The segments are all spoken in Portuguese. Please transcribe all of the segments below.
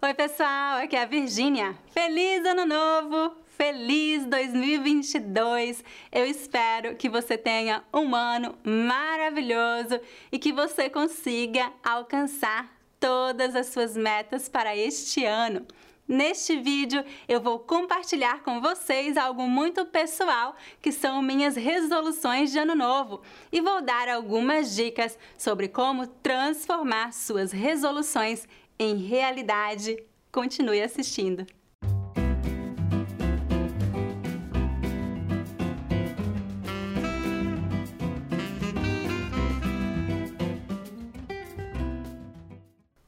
Oi pessoal, aqui é a Virginia. Feliz Ano Novo! Feliz 2022! Eu espero que você tenha um ano maravilhoso e que você consiga alcançar todas as suas metas para este ano. Neste vídeo eu vou compartilhar com vocês algo muito pessoal que são minhas resoluções de ano novo e vou dar algumas dicas sobre como transformar suas resoluções em realidade. Continue assistindo.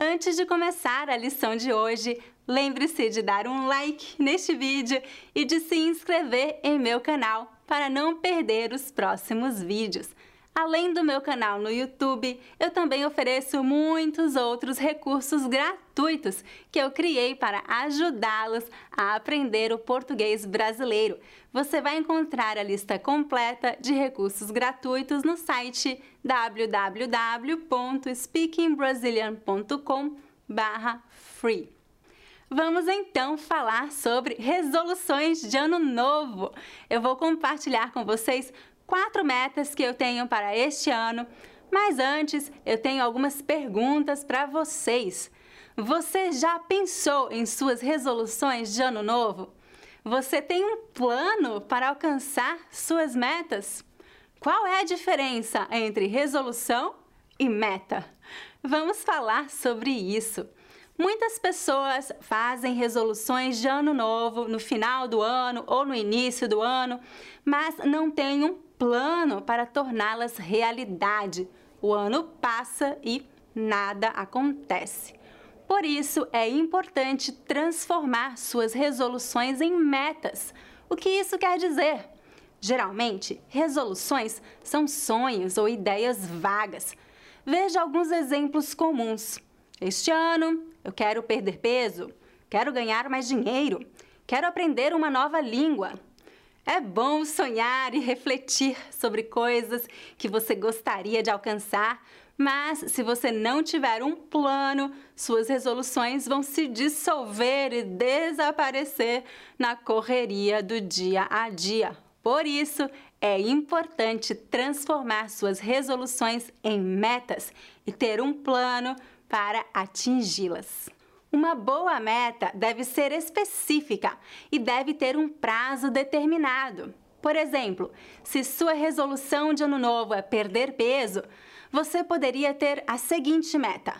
Antes de começar a lição de hoje, lembre-se de dar um like neste vídeo e de se inscrever em meu canal para não perder os próximos vídeos. Além do meu canal no YouTube, eu também ofereço muitos outros recursos gratuitos que eu criei para ajudá-los a aprender o português brasileiro. Você vai encontrar a lista completa de recursos gratuitos no site www.speakingbrazilian.com/free. Vamos então falar sobre resoluções de ano novo. Eu vou compartilhar com vocês 4 metas que eu tenho para este ano, mas antes eu tenho algumas perguntas para vocês. Você já pensou em suas resoluções de ano novo? Você tem um plano para alcançar suas metas? Qual é a diferença entre resolução e meta? Vamos falar sobre isso. Muitas pessoas fazem resoluções de ano novo no final do ano ou no início do ano, mas não têm um plano para torná-las realidade. O ano passa e nada acontece. Por isso, é importante transformar suas resoluções em metas. O que isso quer dizer? Geralmente, resoluções são sonhos ou ideias vagas. Veja alguns exemplos comuns. Este ano, eu quero perder peso, quero ganhar mais dinheiro, quero aprender uma nova língua. É bom sonhar e refletir sobre coisas que você gostaria de alcançar, mas se você não tiver um plano, suas resoluções vão se dissolver e desaparecer na correria do dia a dia. Por isso, é importante transformar suas resoluções em metas e ter um plano para atingi-las. Uma boa meta deve ser específica e deve ter um prazo determinado. Por exemplo, se sua resolução de ano novo é perder peso, você poderia ter a seguinte meta: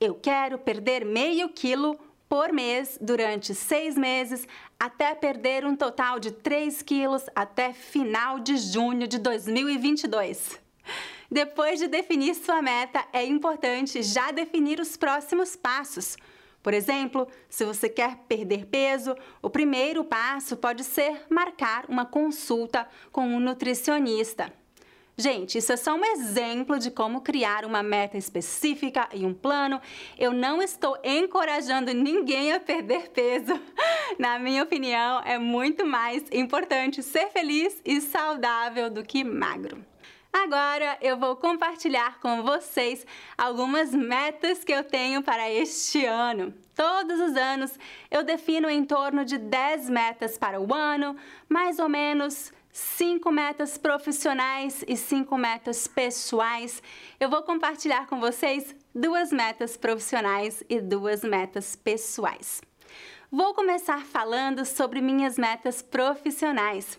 eu quero perder meio quilo por mês durante 6 meses até perder um total de 3 quilos até final de junho de 2022. Depois de definir sua meta, é importante já definir os próximos passos. Por exemplo, se você quer perder peso, o primeiro passo pode ser marcar uma consulta com um nutricionista. Gente, isso é só um exemplo de como criar uma meta específica e um plano. Eu não estou encorajando ninguém a perder peso. Na minha opinião, é muito mais importante ser feliz e saudável do que magro. Agora eu vou compartilhar com vocês algumas metas que eu tenho para este ano. Todos os anos eu defino em torno de 10 metas para o ano, mais ou menos 5 metas profissionais e 5 metas pessoais. Eu vou compartilhar com vocês 2 metas profissionais e 2 metas pessoais. Vou começar falando sobre minhas metas profissionais.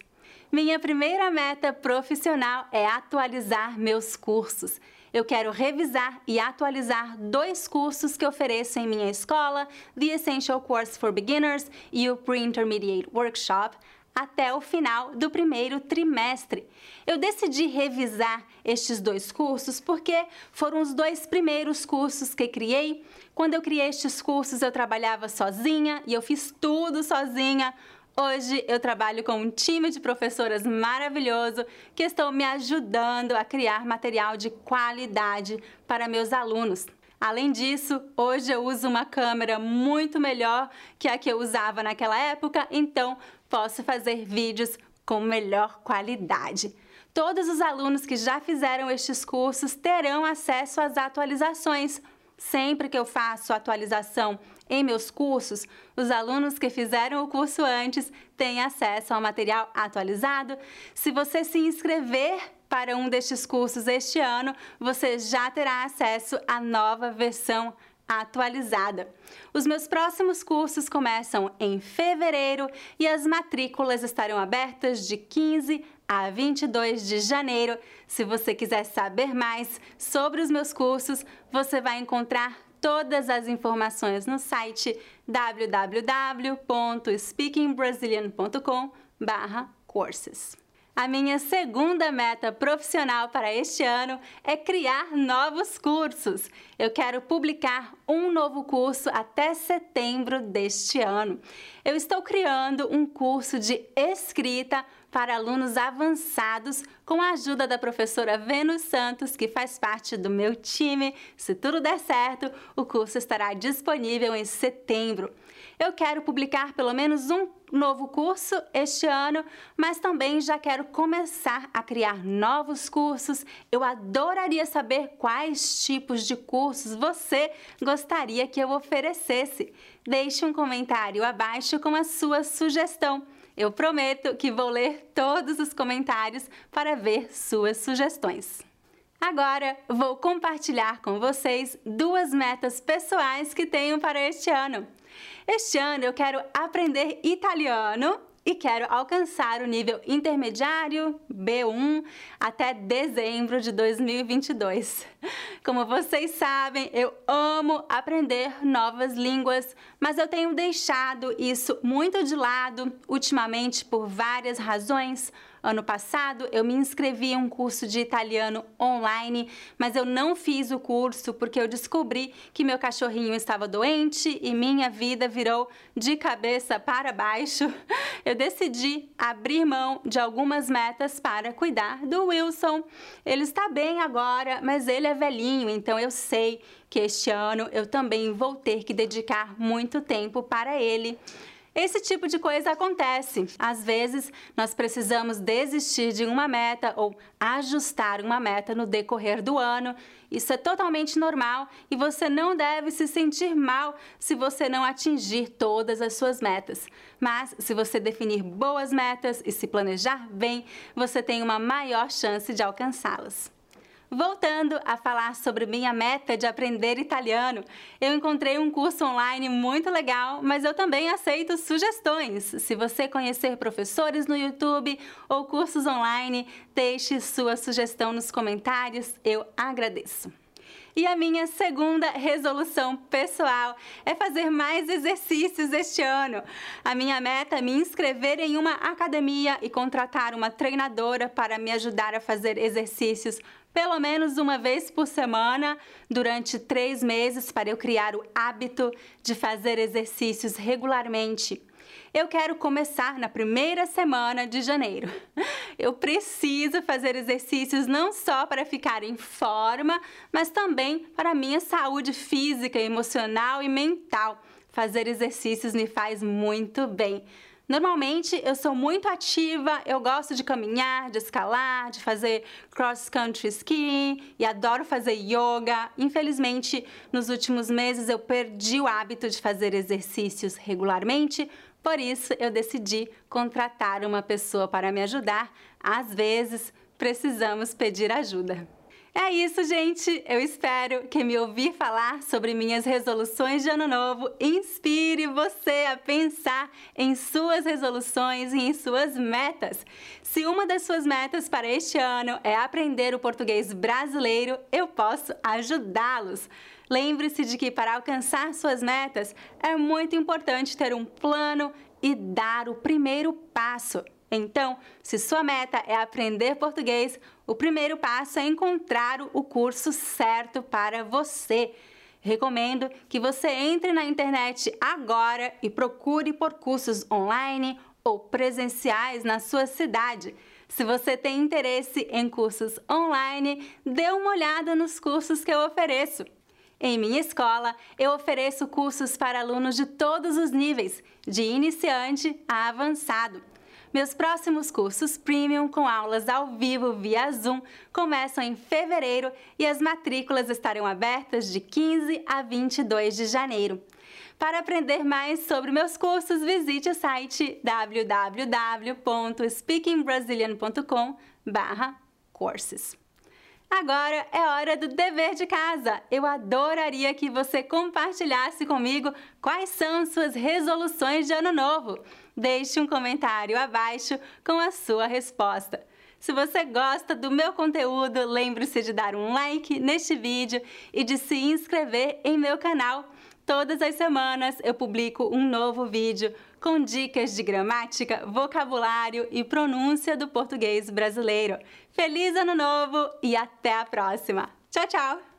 Minha primeira meta profissional é atualizar meus cursos. Eu quero revisar e atualizar 2 cursos que ofereço em minha escola, The Essential Course for Beginners e o Pre-Intermediate Workshop, até o final do primeiro trimestre. Eu decidi revisar estes 2 cursos porque foram os 2 primeiros cursos que criei. Quando eu criei estes cursos, eu trabalhava sozinha e eu fiz tudo sozinha. Hoje eu trabalho com um time de professoras maravilhoso que estão me ajudando a criar material de qualidade para meus alunos. Além disso, hoje eu uso uma câmera muito melhor que a que eu usava naquela época, então posso fazer vídeos com melhor qualidade. Todos os alunos que já fizeram estes cursos terão acesso às atualizações. Sempre que eu faço atualização Em meus cursos, os alunos que fizeram o curso antes têm acesso ao material atualizado. Se você se inscrever para um destes cursos este ano, você já terá acesso à nova versão atualizada. Os meus próximos cursos começam em fevereiro e as matrículas estarão abertas de 15 a 22 de janeiro. Se você quiser saber mais sobre os meus cursos, você vai encontrar todas as informações no site www.speakingbrazilian.com/courses. A minha segunda meta profissional para este ano é criar novos cursos. Eu quero publicar um novo curso até setembro deste ano. Eu estou criando um curso de escrita para alunos avançados com a ajuda da professora Vênus Santos, que faz parte do meu time. Se tudo der certo, o curso estará disponível em setembro. Eu quero publicar pelo menos um novo curso este ano, mas também já quero começar a criar novos cursos. Eu adoraria saber quais tipos de cursos você gostaria que eu oferecesse. Deixe um comentário abaixo com a sua sugestão. Eu prometo que vou ler todos os comentários para ver suas sugestões. Agora, vou compartilhar com vocês duas metas pessoais que tenho para este ano. Este ano eu quero aprender italiano e quero alcançar o nível intermediário B1 até dezembro de 2022. Como vocês sabem, eu amo aprender novas línguas, mas eu tenho deixado isso muito de lado ultimamente por várias razões. Ano passado, eu me inscrevi em um curso de italiano online, mas eu não fiz o curso porque eu descobri que meu cachorrinho estava doente e minha vida virou de cabeça para baixo. Eu decidi abrir mão de algumas metas para cuidar do Wilson. Ele está bem agora, mas ele é velhinho, então eu sei que este ano eu também vou ter que dedicar muito tempo para ele. Esse tipo de coisa acontece. Às vezes, nós precisamos desistir de uma meta ou ajustar uma meta no decorrer do ano. Isso é totalmente normal e você não deve se sentir mal se você não atingir todas as suas metas. Mas, se você definir boas metas e se planejar bem, você tem uma maior chance de alcançá-las. Voltando a falar sobre minha meta de aprender italiano, eu encontrei um curso online muito legal, mas eu também aceito sugestões. Se você conhecer professores no YouTube ou cursos online, deixe sua sugestão nos comentários, eu agradeço. E a minha segunda resolução pessoal é fazer mais exercícios este ano. A minha meta é me inscrever em uma academia e contratar uma treinadora para me ajudar a fazer exercícios pelo menos uma vez por semana, durante 3 meses, para eu criar o hábito de fazer exercícios regularmente. Eu quero começar na primeira semana de janeiro. Eu preciso fazer exercícios não só para ficar em forma, mas também para a minha saúde física, emocional e mental. Fazer exercícios me faz muito bem. Normalmente eu sou muito ativa, eu gosto de caminhar, de escalar, de fazer cross-country skiing e adoro fazer yoga. Infelizmente, nos últimos meses eu perdi o hábito de fazer exercícios regularmente, por isso eu decidi contratar uma pessoa para me ajudar. Às vezes, precisamos pedir ajuda. É isso, gente! Eu espero que me ouvir falar sobre minhas resoluções de ano novo inspire você a pensar em suas resoluções e em suas metas. Se uma das suas metas para este ano é aprender o português brasileiro, eu posso ajudá-los. Lembre-se de que para alcançar suas metas é muito importante ter um plano e dar o primeiro passo. Então, se sua meta é aprender português, o primeiro passo é encontrar o curso certo para você. Recomendo que você entre na internet agora e procure por cursos online ou presenciais na sua cidade. Se você tem interesse em cursos online, dê uma olhada nos cursos que eu ofereço. Em minha escola, eu ofereço cursos para alunos de todos os níveis, de iniciante a avançado. Meus próximos cursos premium com aulas ao vivo via Zoom começam em fevereiro e as matrículas estarão abertas de 15 a 22 de janeiro. Para aprender mais sobre meus cursos, visite o site www.speakingbrazilian.com/courses. Agora é hora do dever de casa. Eu adoraria que você compartilhasse comigo quais são suas resoluções de ano novo. Deixe um comentário abaixo com a sua resposta. Se você gosta do meu conteúdo, lembre-se de dar um like neste vídeo e de se inscrever em meu canal. Todas as semanas eu publico um novo vídeo com dicas de gramática, vocabulário e pronúncia do português brasileiro. Feliz Ano Novo e até a próxima! Tchau, tchau!